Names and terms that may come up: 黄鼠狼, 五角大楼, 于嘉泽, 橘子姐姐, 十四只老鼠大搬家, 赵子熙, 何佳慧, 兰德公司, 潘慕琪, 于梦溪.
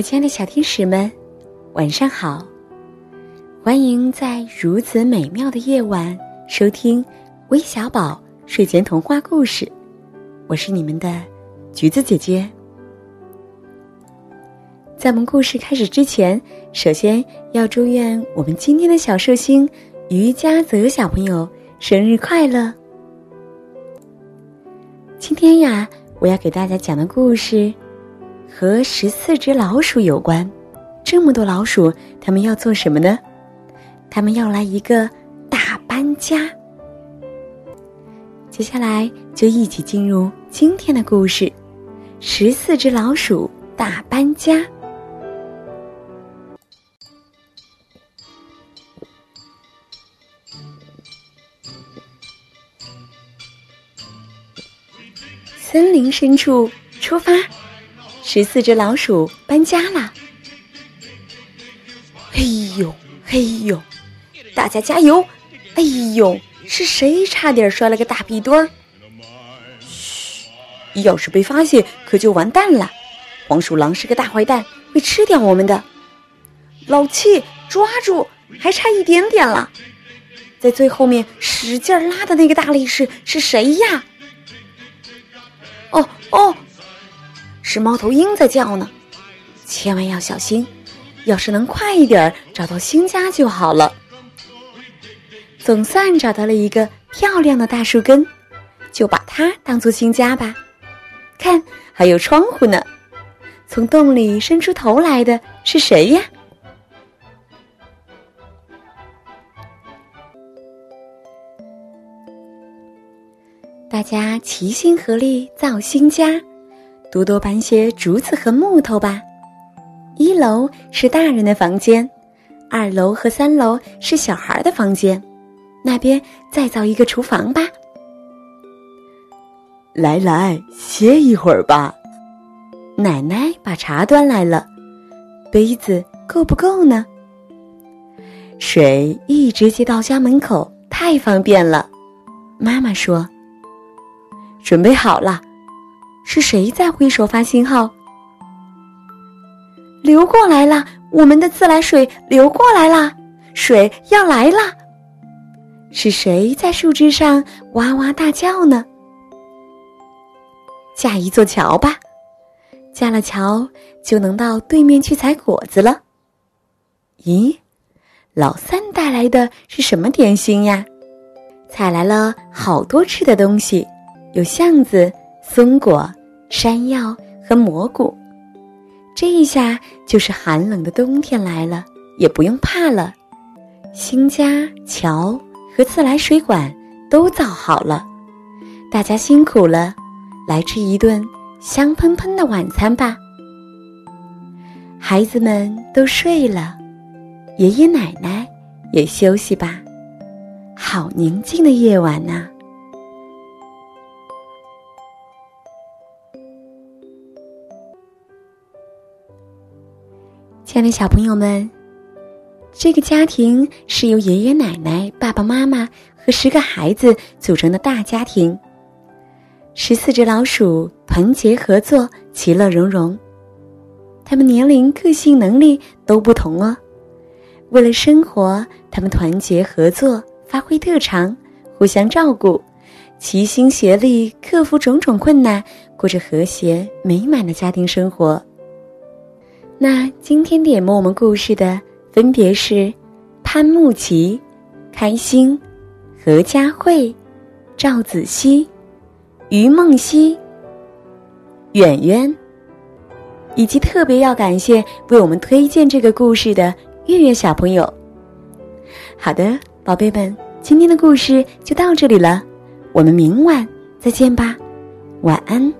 我亲爱的小天使们，晚上好！欢迎在如此美妙的夜晚收听微小宝睡前童话故事，我是你们的橘子姐姐。在我们故事开始之前，首先要祝愿我们今天的小寿星于嘉泽小朋友生日快乐。今天呀，我要给大家讲的故事和14只老鼠有关。这么多老鼠，他们要做什么呢？他们要来一个大搬家。接下来就一起进入今天的故事，14只老鼠大搬家。森林深处出发，14只老鼠搬家啦！哎呦，哎呦，大家加油！哎呦，是谁差点摔了个大屁墩儿？嘘，要是被发现，可就完蛋了。黄鼠狼是个大坏蛋，会吃掉我们的。老七，抓住，还差一点点了。在最后面使劲拉的那个大力士是谁呀？哦哦！是猫头鹰在叫呢，千万要小心，要是能快一点找到新家就好了。总算找到了一个漂亮的大树根，就把它当作新家吧。看，还有窗户呢。从洞里伸出头来的是谁呀？大家齐心合力造新家，多多搬些竹子和木头吧。1楼是大人的房间，2楼和3楼是小孩的房间，那边再造一个厨房吧。来来，歇一会儿吧。奶奶把茶端来了，杯子够不够呢？水一直接到家门口，太方便了。妈妈说，准备好了。是谁在挥手发信号？流过来啦！我们的自来水流过来啦！水要来啦！是谁在树枝上哇哇大叫呢？架一座桥吧，架了桥就能到对面去采果子了。咦，老三带来的是什么点心呀？采来了好多吃的东西，有橡子、松果、山药和蘑菇。这一下就是寒冷的冬天来了，也不用怕了。新家、桥和自来水管都造好了，大家辛苦了，来吃一顿香喷喷的晚餐吧。孩子们都睡了，爷爷奶奶也休息吧。好宁静的夜晚啊！亲爱的小朋友们，这个家庭是由爷爷奶奶、爸爸妈妈和10个孩子组成的大家庭。14只老鼠团结合作，其乐融融。他们年龄、个性、能力都不同哦。为了生活，他们团结合作，发挥特长，互相照顾，齐心协力克服种种困难，过着和谐美满的家庭生活。那今天点播我们故事的分别是潘慕琪、开心、何佳慧、赵子熙、于梦溪、远远，以及特别要感谢为我们推荐这个故事的月月小朋友。好的，宝贝们，今天的故事就到这里了，我们明晚再见吧，晚安。